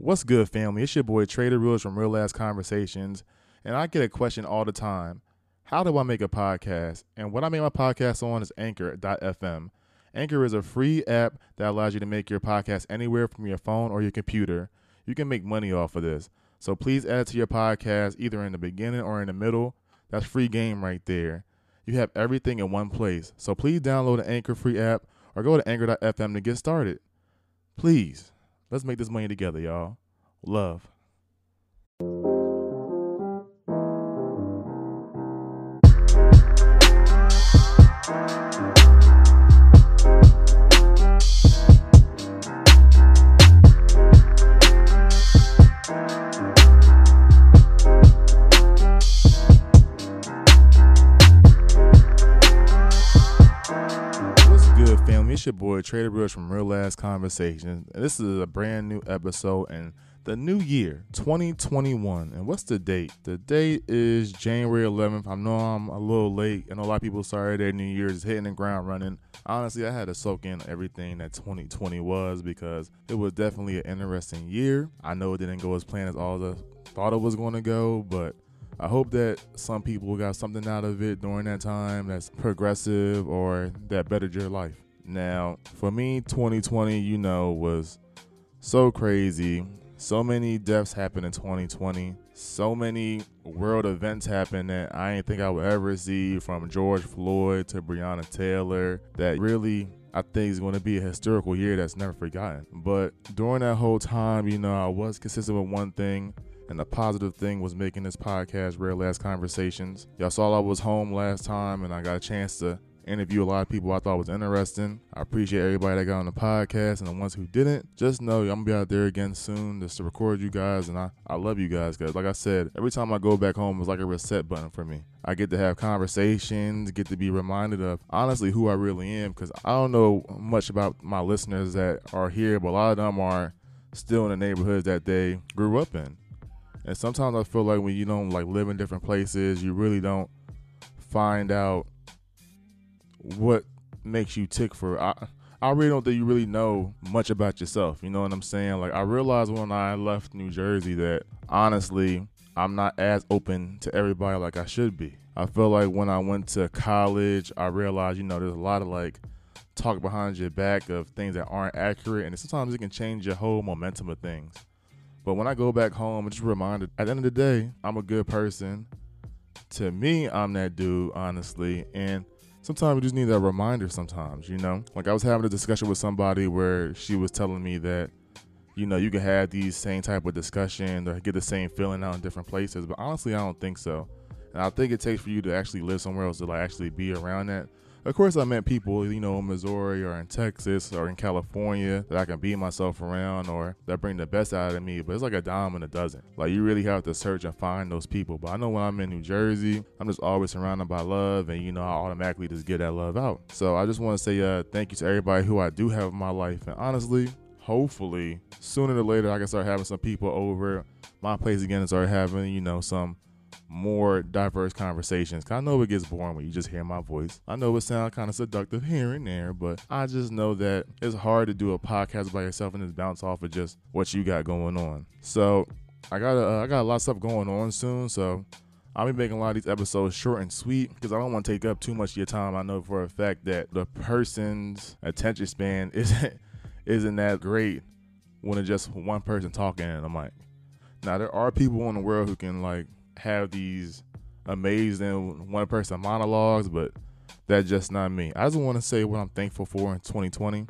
What's good, family? It's your boy Trader Reels from Real Ass Conversations, and I get a question all the time. How do I make a podcast? And what I make my podcast on is Anchor.fm. Anchor is a free app that allows you to make your podcast anywhere from your phone or your computer. You can make money off of this. So please add to your podcast either in the beginning or in the middle. That's free game right there. You have everything in one place. So please download the Anchor free app or go to Anchor.fm to get started. Please. Let's make this money together, y'all. Love. It's your boy Trader Reels from Real Ass Conversations. This is a brand new episode in the new year, 2021. And what's the date? The date is January 11th. I know I'm a little late. I know a lot of people started their New Year's is hitting the ground running. Honestly, I had to soak in everything that 2020 was because it was definitely an interesting year. I know it didn't go as planned as all the thought it was going to go, but I hope that some people got something out of it during that time that's progressive or that bettered your life. Now, for me, 2020, was so crazy. So many deaths happened in 2020. So many world events happened that I didn't think I would ever see, from George Floyd to Breonna Taylor, that really I think is going to be a historical year that's never forgotten. But during that whole time, I was consistent with one thing, and the positive thing was making this podcast, Real Ass Conversations. Y'all saw I was home last time, and I got a chance to interview a lot of people I thought was interesting. I appreciate everybody that got on the podcast, and the ones who didn't, just know I'm gonna be out there again soon just to record you guys, and I love you guys, because like I said, every time I go back home is like a reset button for me. I get to have conversations, get to be reminded of honestly who I really am, because I don't know much about my listeners that are here, but a lot of them are still in the neighborhoods that they grew up in. And sometimes I feel like when you don't live in different places, you really don't find out what makes you tick for. I really don't think you really know much about yourself. You know what I'm saying? I realized when I left New Jersey that honestly, I'm not as open to everybody like I should be. I feel like when I went to college, I realized, there's a lot of talk behind your back of things that aren't accurate. And sometimes it can change your whole momentum of things. But when I go back home, I'm just reminded at the end of the day, I'm a good person. To me, I'm that dude, honestly. And sometimes you just need that reminder sometimes. I was having a discussion with somebody where she was telling me that, you can have these same type of discussion or get the same feeling out in different places. But honestly, I don't think so. And I think it takes for you to actually live somewhere else to actually be around that. Of course, I met people, in Missouri or in Texas or in California that I can be myself around or that bring the best out of me. But it's like a dime and a dozen. You really have to search and find those people. But I know when I'm in New Jersey, I'm just always surrounded by love. And, I automatically just get that love out. So I just want to say thank you to everybody who I do have in my life. And honestly, hopefully, sooner or later, I can start having some people over my place again and start having, some more diverse conversations. Cause I know it gets boring when you just hear my voice. I know it sounds kind of seductive here and there, but I just know that it's hard to do a podcast by yourself and just bounce off of just what you got going on. So I got a lot of stuff going on soon. So I'll be making a lot of these episodes short and sweet because I don't want to take up too much of your time. I know for a fact that the person's attention span isn't that great when it's just one person talking in the mic. Now there are people in the world who can have these amazing one person monologues, but that's just not me. I just want to say what I'm thankful for in 2020.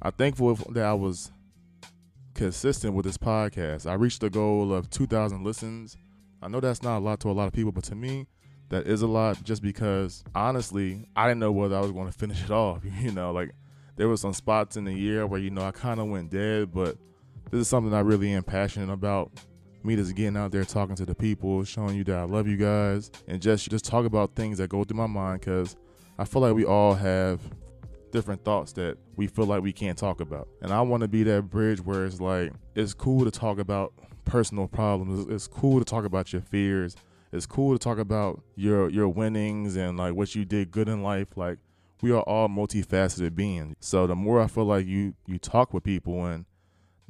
I'm thankful that I was consistent with this podcast. I reached the goal of 2,000 listens. I know that's not a lot to a lot of people, but to me, that is a lot, just because honestly, I didn't know whether I was going to finish it off. There were some spots in the year where, I kind of went dead, but this is something I really am passionate about. Me just getting out there, talking to the people, showing you that I love you guys, and just talk about things that go through my mind, because I feel like we all have different thoughts that we feel like we can't talk about. And I want to be that bridge where it's it's cool to talk about personal problems. It's cool to talk about your fears. It's cool to talk about your winnings and what you did good in life. We are all multifaceted beings. So the more I feel like you talk with people and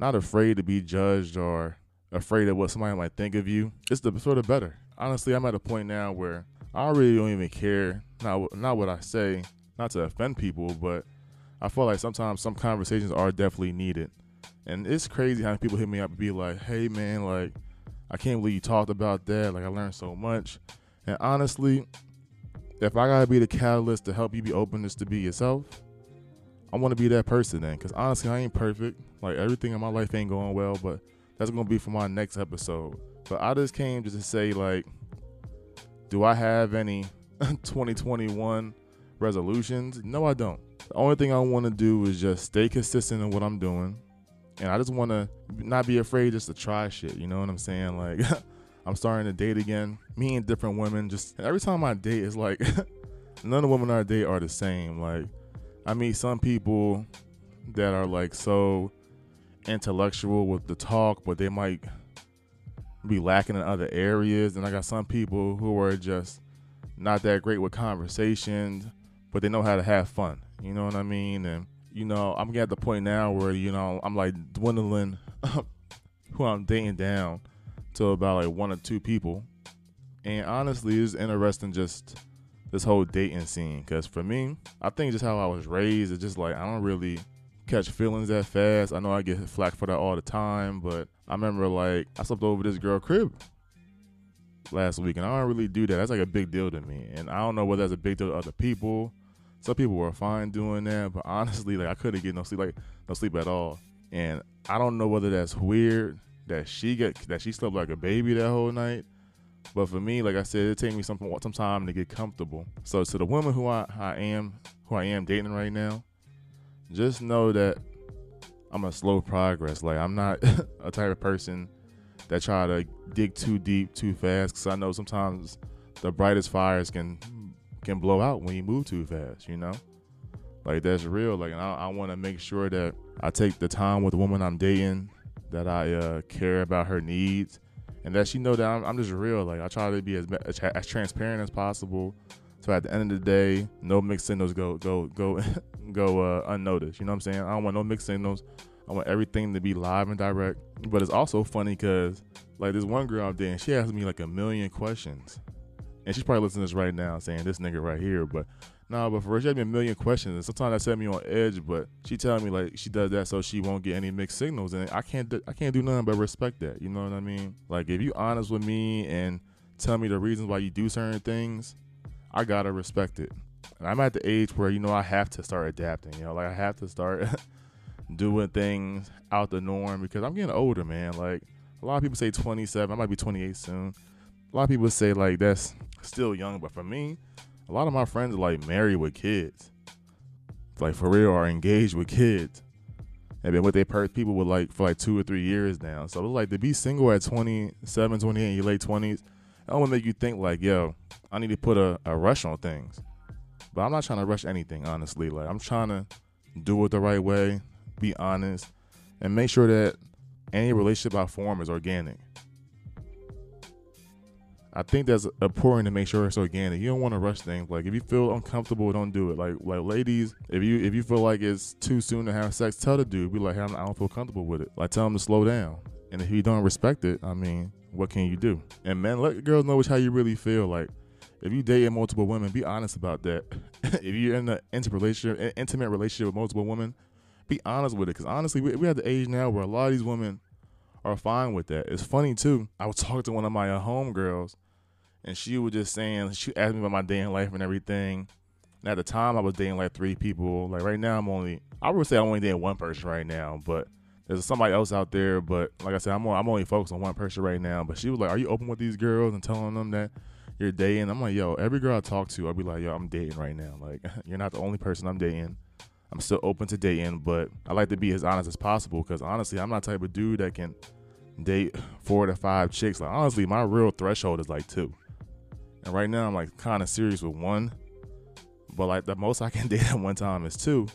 not afraid to be judged or afraid of what somebody might think of you. It's the sort of better. Honestly, I'm at a point now where I really don't even care. Not what I say, not to offend people, but I feel like sometimes some conversations are definitely needed. And it's crazy how people hit me up and be like, hey man, like, I can't believe you talked about that. Like, I learned so much. And honestly, if I gotta be the catalyst to help you be open to be yourself, I wanna be that person then. Cause honestly, I ain't perfect. Like, everything in my life ain't going well, but that's gonna be for my next episode. But I just came just to say, like, do I have any 2021 resolutions? No, I don't. The only thing I wanna do is just stay consistent in what I'm doing. And I just want to not be afraid just to try shit. You know what I'm saying? Like, I'm starting to date again. Me and different women. Just every time I date, it's like none of the women I date are the same. Like, I meet some people that are like so intellectual with the talk, but they might be lacking in other areas. And I got some people who are just not that great with conversations, but they know how to have fun. You know what I mean? And you know, I'm at the point now where, you know, I'm like dwindling who I'm dating down to about like one or two people. And honestly, it's interesting just this whole dating scene. Because for me, I think just how I was raised, it's just like I don't really catch feelings that fast. I know I get flack for that all the time. But I remember like I slept over this girl's crib last week and I don't really do that. That's like a big deal to me. And I don't know whether that's a big deal to other people. Some people were fine doing that, but honestly, like I couldn't get no sleep at all. And I don't know whether that's weird that she slept like a baby that whole night. But for me, like I said, it takes me some time to get comfortable. So to the women who I am dating right now, just know that I'm a slow progress. Like I'm not a type of person that try to dig too deep too fast, because I know sometimes the brightest fires can blow out when you move too fast, you know? Like, that's real. Like, and I want to make sure that I take the time with the woman I'm dating, that I care about her needs, and that she know that I'm just real. Like, I try to be as transparent as possible, so at the end of the day, no mixed signals go unnoticed, you know what I'm saying? I don't want no mixed signals. I want everything to be live and direct. But it's also funny because, like, this one girl I'm dating, she asked me, like, a million questions. And she's probably listening to this right now saying, this nigga right here. But no, but for her, she had me a million questions. And sometimes that set me on edge, but she telling me like she does that so she won't get any mixed signals. And I can't do nothing but respect that. You know what I mean? Like, if you honest with me and tell me the reasons why you do certain things, I got to respect it. And I'm at the age where, you know, I have to start adapting. You know, like I have to start doing things out the norm because I'm getting older, man. Like a lot of people say 27. I might be 28 soon. A lot of people say like that's still young, but for me, a lot of my friends are like married with kids, like for real, are engaged with kids, and been with their people with like for like 2 or 3 years now. So it's like to be single at 27, 28, your late 20s, I want to make you think like, yo, I need to put a rush on things, but I'm not trying to rush anything, honestly. Like I'm trying to do it the right way, be honest, and make sure that any relationship I form is organic. I think that's important to make sure it's organic. You don't want to rush things. Like if you feel uncomfortable, don't do it. Like ladies, if you feel like it's too soon to have sex, tell the dude, be like, hey, I don't feel comfortable with it. Like tell him to slow down. And if you don't respect it, I mean, what can you do? And man, let girls know how you really feel. Like if you date multiple women, be honest about that. If you're in an intimate relationship with multiple women, be honest with it. Because honestly, we're at the age now where a lot of these women are fine with that. It's funny too. I would talk to one of my homegirls, and she was just saying, she asked me about my dating life and everything. And at the time, I was dating like 3 people. Like right now, I would say I'm only dating 1 person right now, but there's somebody else out there. But like I said, I'm only focused on 1 person right now. But she was like, are you open with these girls and telling them that you're dating? I'm like, yo, every girl I talk to, I'll be like, yo, I'm dating right now. Like, you're not the only person I'm dating. I'm still open to dating, but I like to be as honest as possible because honestly, I'm not the type of dude that can date 4 to 5 chicks. Like honestly, my real threshold is like 2. And right now I'm like kind of serious with 1, but like the most I can date at one time is 2.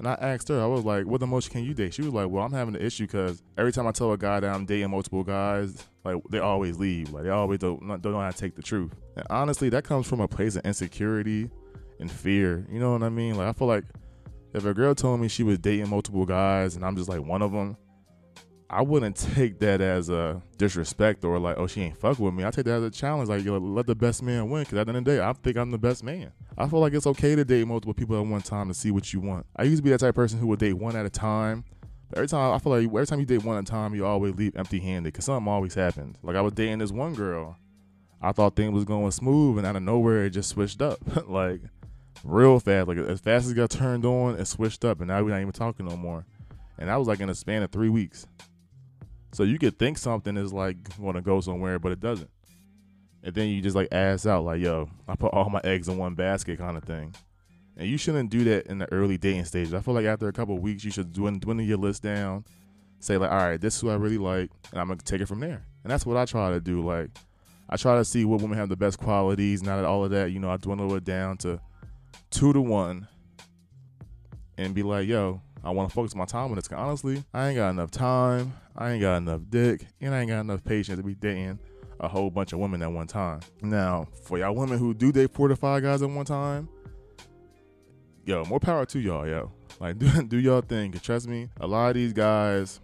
And I asked her, I was like, what the most can you date? She was like, well, I'm having an issue because every time I tell a guy that I'm dating multiple guys, like they always leave. Like they always don't know how to take the truth. And honestly, that comes from a place of insecurity and fear. You know what I mean? Like I feel like if a girl told me she was dating multiple guys and I'm just like one of them, I wouldn't take that as a disrespect or like, oh, she ain't fuck with me. I take that as a challenge. Like, yo, let the best man win, because at the end of the day, I think I'm the best man. I feel like it's okay to date multiple people at one time to see what you want. I used to be that type of person who would date one at a time. But every time you date one at a time, you always leave empty-handed, because something always happens. Like, I was dating this one girl. I thought things was going smooth, and out of nowhere, it just switched up. Like, real fast. Like, as fast as it got turned on, it switched up, and now we're not even talking no more. And that was like in a span of 3 weeks. So you could think something is like going to go somewhere, but it doesn't. And then you just like ass out, like, yo, I put all my eggs in one basket kind of thing. And you shouldn't do that in the early dating stages. I feel like after a couple of weeks, you should dwindle your list down, say like, all right, this is what I really like, and I'm going to take it from there. And that's what I try to do. Like, I try to see what women have the best qualities, not all of that. You know, I dwindle it down to 2 to 1 and be like, yo, I want to focus my time on this. Honestly, I ain't got enough time, I ain't got enough dick, and I ain't got enough patience to be dating a whole bunch of women at one time. Now, for y'all women who do date 4 to 5 guys at one time, yo, more power to y'all, yo. Like, do y'all thing. Trust me, a lot of these guys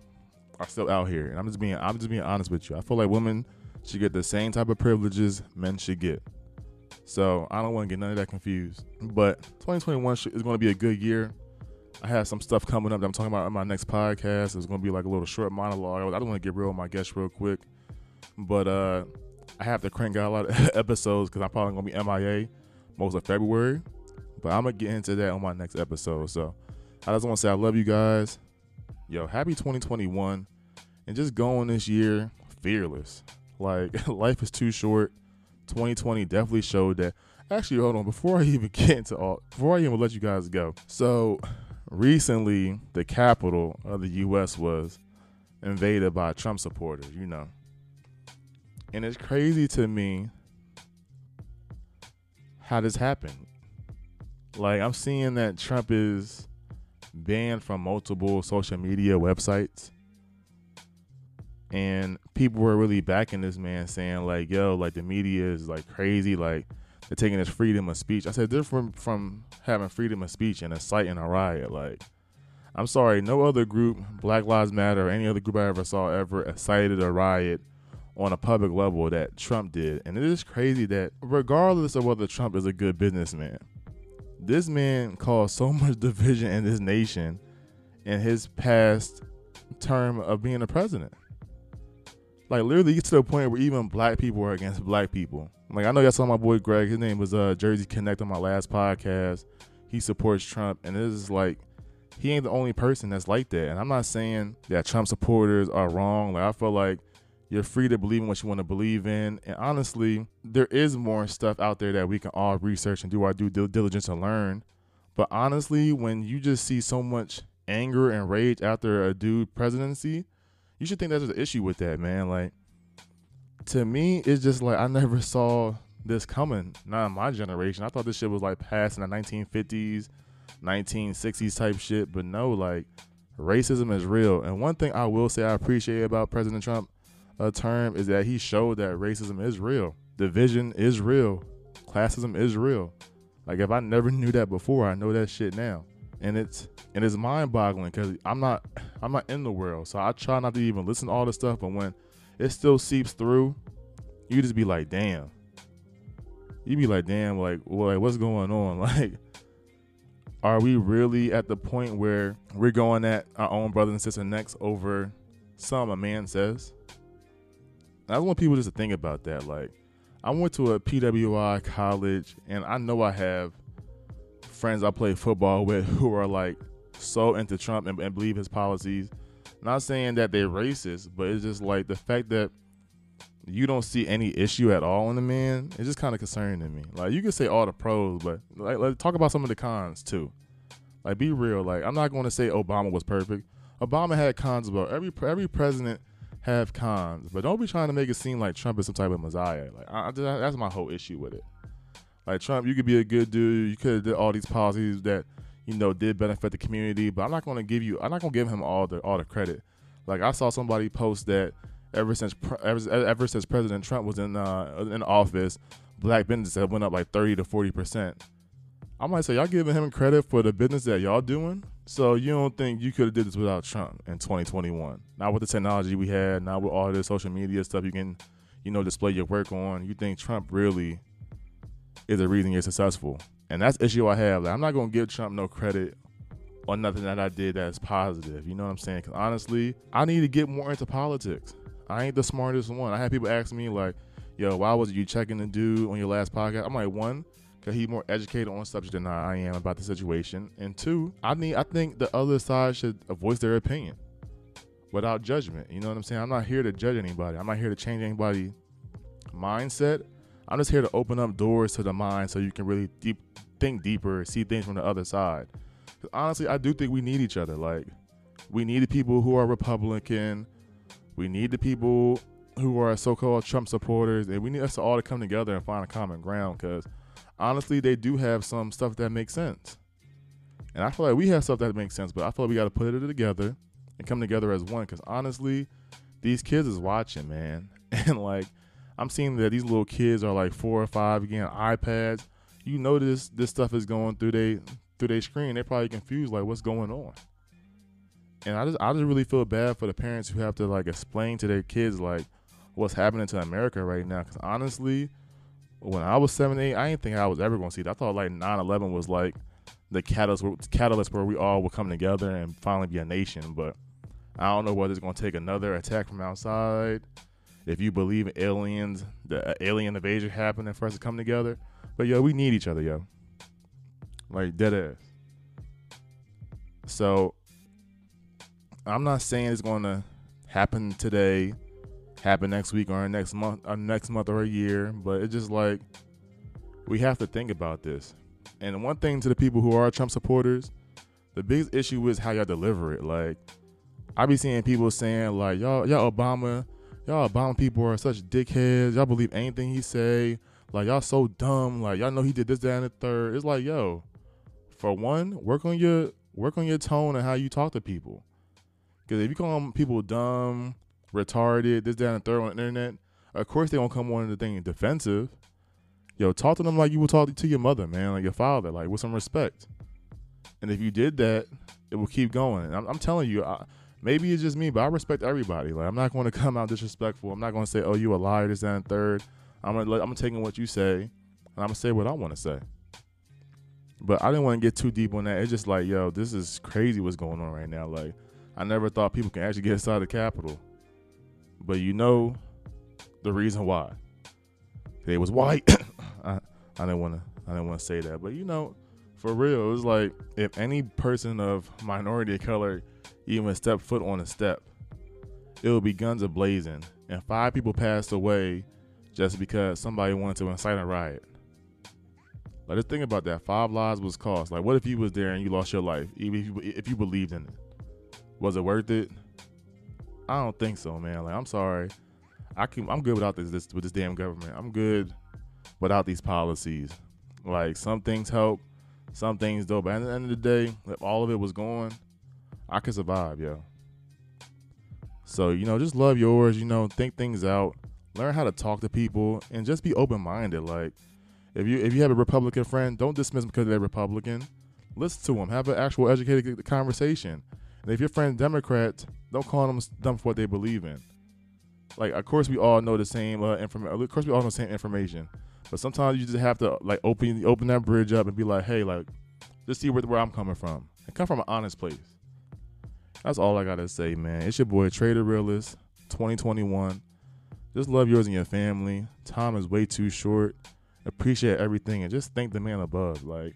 are still out here, and I'm just being honest with you. I feel like women should get the same type of privileges men should get. So I don't want to get none of that confused. But 2021 is going to be a good year. I have some stuff coming up that I'm talking about in my next podcast. It's going to be like a little short monologue. I don't want to get real with my guests real quick. But I have to crank out a lot of episodes, because I'm probably going to be MIA most of February. But I'm going to get into that on my next episode. So I just want to say I love you guys. Yo, happy 2021. And just go on this year fearless. Like, life is too short. 2020 definitely showed that. Actually, hold on. Before I even let you guys go. So... recently, the capital of the U.S. was invaded by Trump supporters, you know. And it's crazy to me how this happened. Like, I'm seeing that Trump is banned from multiple social media websites. And people were really backing this man, saying, like, yo, like, the media is, like, crazy, like, they're taking his freedom of speech. I said, different from having freedom of speech and inciting a riot. Like, I'm sorry, no other group, Black Lives Matter, or any other group I ever saw ever incited a riot on a public level that Trump did. And it is crazy that regardless of whether Trump is a good businessman, this man caused so much division in this nation in his past term of being a president. Like, literally, you get to the point where even black people are against black people. Like, I know y'all saw my boy Greg. His name was Jersey Connect on my last podcast. He supports Trump. And it is like, he ain't the only person that's like that. And I'm not saying that Trump supporters are wrong. Like, I feel like you're free to believe in what you want to believe in. And honestly, there is more stuff out there that we can all research and do our due diligence and learn. But honestly, when you just see so much anger and rage after a dude's presidency, you should think there's an issue with that, man. Like, to me, it's just like, I never saw this coming. Not in my generation. I thought this shit was like past in the 1950s, 1960s type shit. But no, like, racism is real. And one thing I will say I appreciate about President Trump's term is that he showed that racism is real. Division is real. Classism is real. Like, if I never knew that before, I know that shit now. And it's mind-boggling, because I'm not in the world, so I try not to even listen to all this stuff. But when it still seeps through, you just be like, damn. You be like, damn, like, well, like, what's going on? Like, are we really at the point where we're going at our own brother and sister necks over something a man says? And I want people just to think about that. Like, I went to a PWI college, and I know I have friends I play football with who are like so into Trump and believe his policies. Not saying that they're racist, but it's just like the fact that you don't see any issue at all in the man. It's just kind of concerning to me. Like, you can say all the pros, but like, let's talk about some of the cons too. Like, be real. Like, I'm not going to say Obama was perfect. Obama had cons about every president have cons, but don't be trying to make it seem like Trump is some type of messiah. Like, that's my whole issue with it. Like, Trump, you could be a good dude. You could have did all these policies that, you know, did benefit the community. But I'm not going to give him all the credit. Like, I saw somebody post that ever since President Trump was in office, black businesses have went up like 30 to 40%. I might say, y'all giving him credit for the business that y'all doing? So you don't think you could have did this without Trump in 2021? Not with the technology we had, not with all this social media stuff you can, you know, display your work on. You think Trump really is the reason you're successful? And that's the issue I have. Like, I'm not going to give Trump no credit or nothing that I did that's positive. You know what I'm saying? Because honestly, I need to get more into politics. I ain't the smartest one. I had people ask me like, yo, why was you checking the dude on your last podcast? I'm like, one, because he's more educated on subject than I am about the situation. And two, I think the other side should voice their opinion without judgment. You know what I'm saying? I'm not here to judge anybody. I'm not here to change anybody's mindset. I'm just here to open up doors to the mind so you can really think deeper, see things from the other side. Because honestly, I do think we need each other. Like, we need the people who are Republican. We need the people who are so-called Trump supporters. And we need us all to come together and find a common ground, because honestly, they do have some stuff that makes sense. And I feel like we have stuff that makes sense, but I feel like we got to put it together and come together as one, because honestly, these kids is watching, man. And like, I'm seeing that these little kids are like 4 or 5 again, iPads. You know, this stuff is going through their screen. They're probably confused, like, what's going on? And I just really feel bad for the parents who have to like explain to their kids like what's happening to America right now. Because honestly, when I was 7, 8, I didn't think I was ever going to see that. I thought like 9/11 was like the catalyst where we all would come together and finally be a nation. But I don't know whether it's going to take another attack from outside. If you believe in aliens, the alien invasion happening for us to come together. But, yo, we need each other, yo. Like, dead ass. So, I'm not saying it's going to happen today, happen next week or next month or a year. But it's just like, we have to think about this. And one thing to the people who are Trump supporters, the biggest issue is how y'all deliver it. Like, I be seeing people saying, like, y'all Obama... Y'all Obama people are such dickheads. Y'all believe anything he say. Like, y'all so dumb. Like, y'all know he did this, that, and the third. It's like, yo, for one, work on your tone and how you talk to people. Because if you call people dumb, retarded, this, that, and the third on the internet, of course they won't come on to the thing defensive. Yo, talk to them like you would talk to your mother, man, like your father, like with some respect. And if you did that, it will keep going. And I'm telling you, maybe it's just me, but I respect everybody. Like, I'm not going to come out disrespectful. I'm not going to say, oh, you a liar, this, that, and third. I'm taking what you say, and I'm going to say what I want to say. But I didn't want to get too deep on that. It's just like, yo, this is crazy what's going on right now. Like, I never thought people can actually get inside the Capitol. But you know the reason why. They was white. I didn't want to say that. But, you know, for real, it was like if any person of minority of color even step foot on a step, it would be guns a-blazing. And 5 people passed away just because somebody wanted to incite a riot. Like, just think about that. 5 lives was cost. Like, what if you was there and you lost your life, even if you believed in it? Was it worth it? I don't think so, man. Like, I'm sorry. I'm good without this with this damn government. I'm good without these policies. Like, some things help, some things don't. But at the end of the day, if all of it was gone, I could survive, yo. So, you know, just love yours, you know, think things out, learn how to talk to people, and just be open-minded. Like, if you have a Republican friend, don't dismiss them because they're Republican. Listen to them. Have an actual educated conversation. And if your friend's Democrat, don't call them dumb for what they believe in. Like, of course, we all know the same information. Of course, we all know the same information. But sometimes you just have to, like, open that bridge up and be like, hey, like, just see where I'm coming from. And come from an honest place. That's all I got to say, man. It's your boy, travtherealist, 2021. Just love yours and your family. Time is way too short. Appreciate everything. And just thank the man above. Like,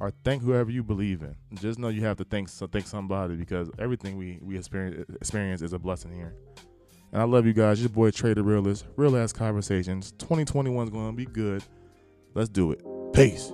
or thank whoever you believe in. Just know you have to thank somebody, because everything we experience is a blessing here. And I love you guys. It's your boy, travtherealist. Real Ass Conversations. 2021 is going to be good. Let's do it. Peace.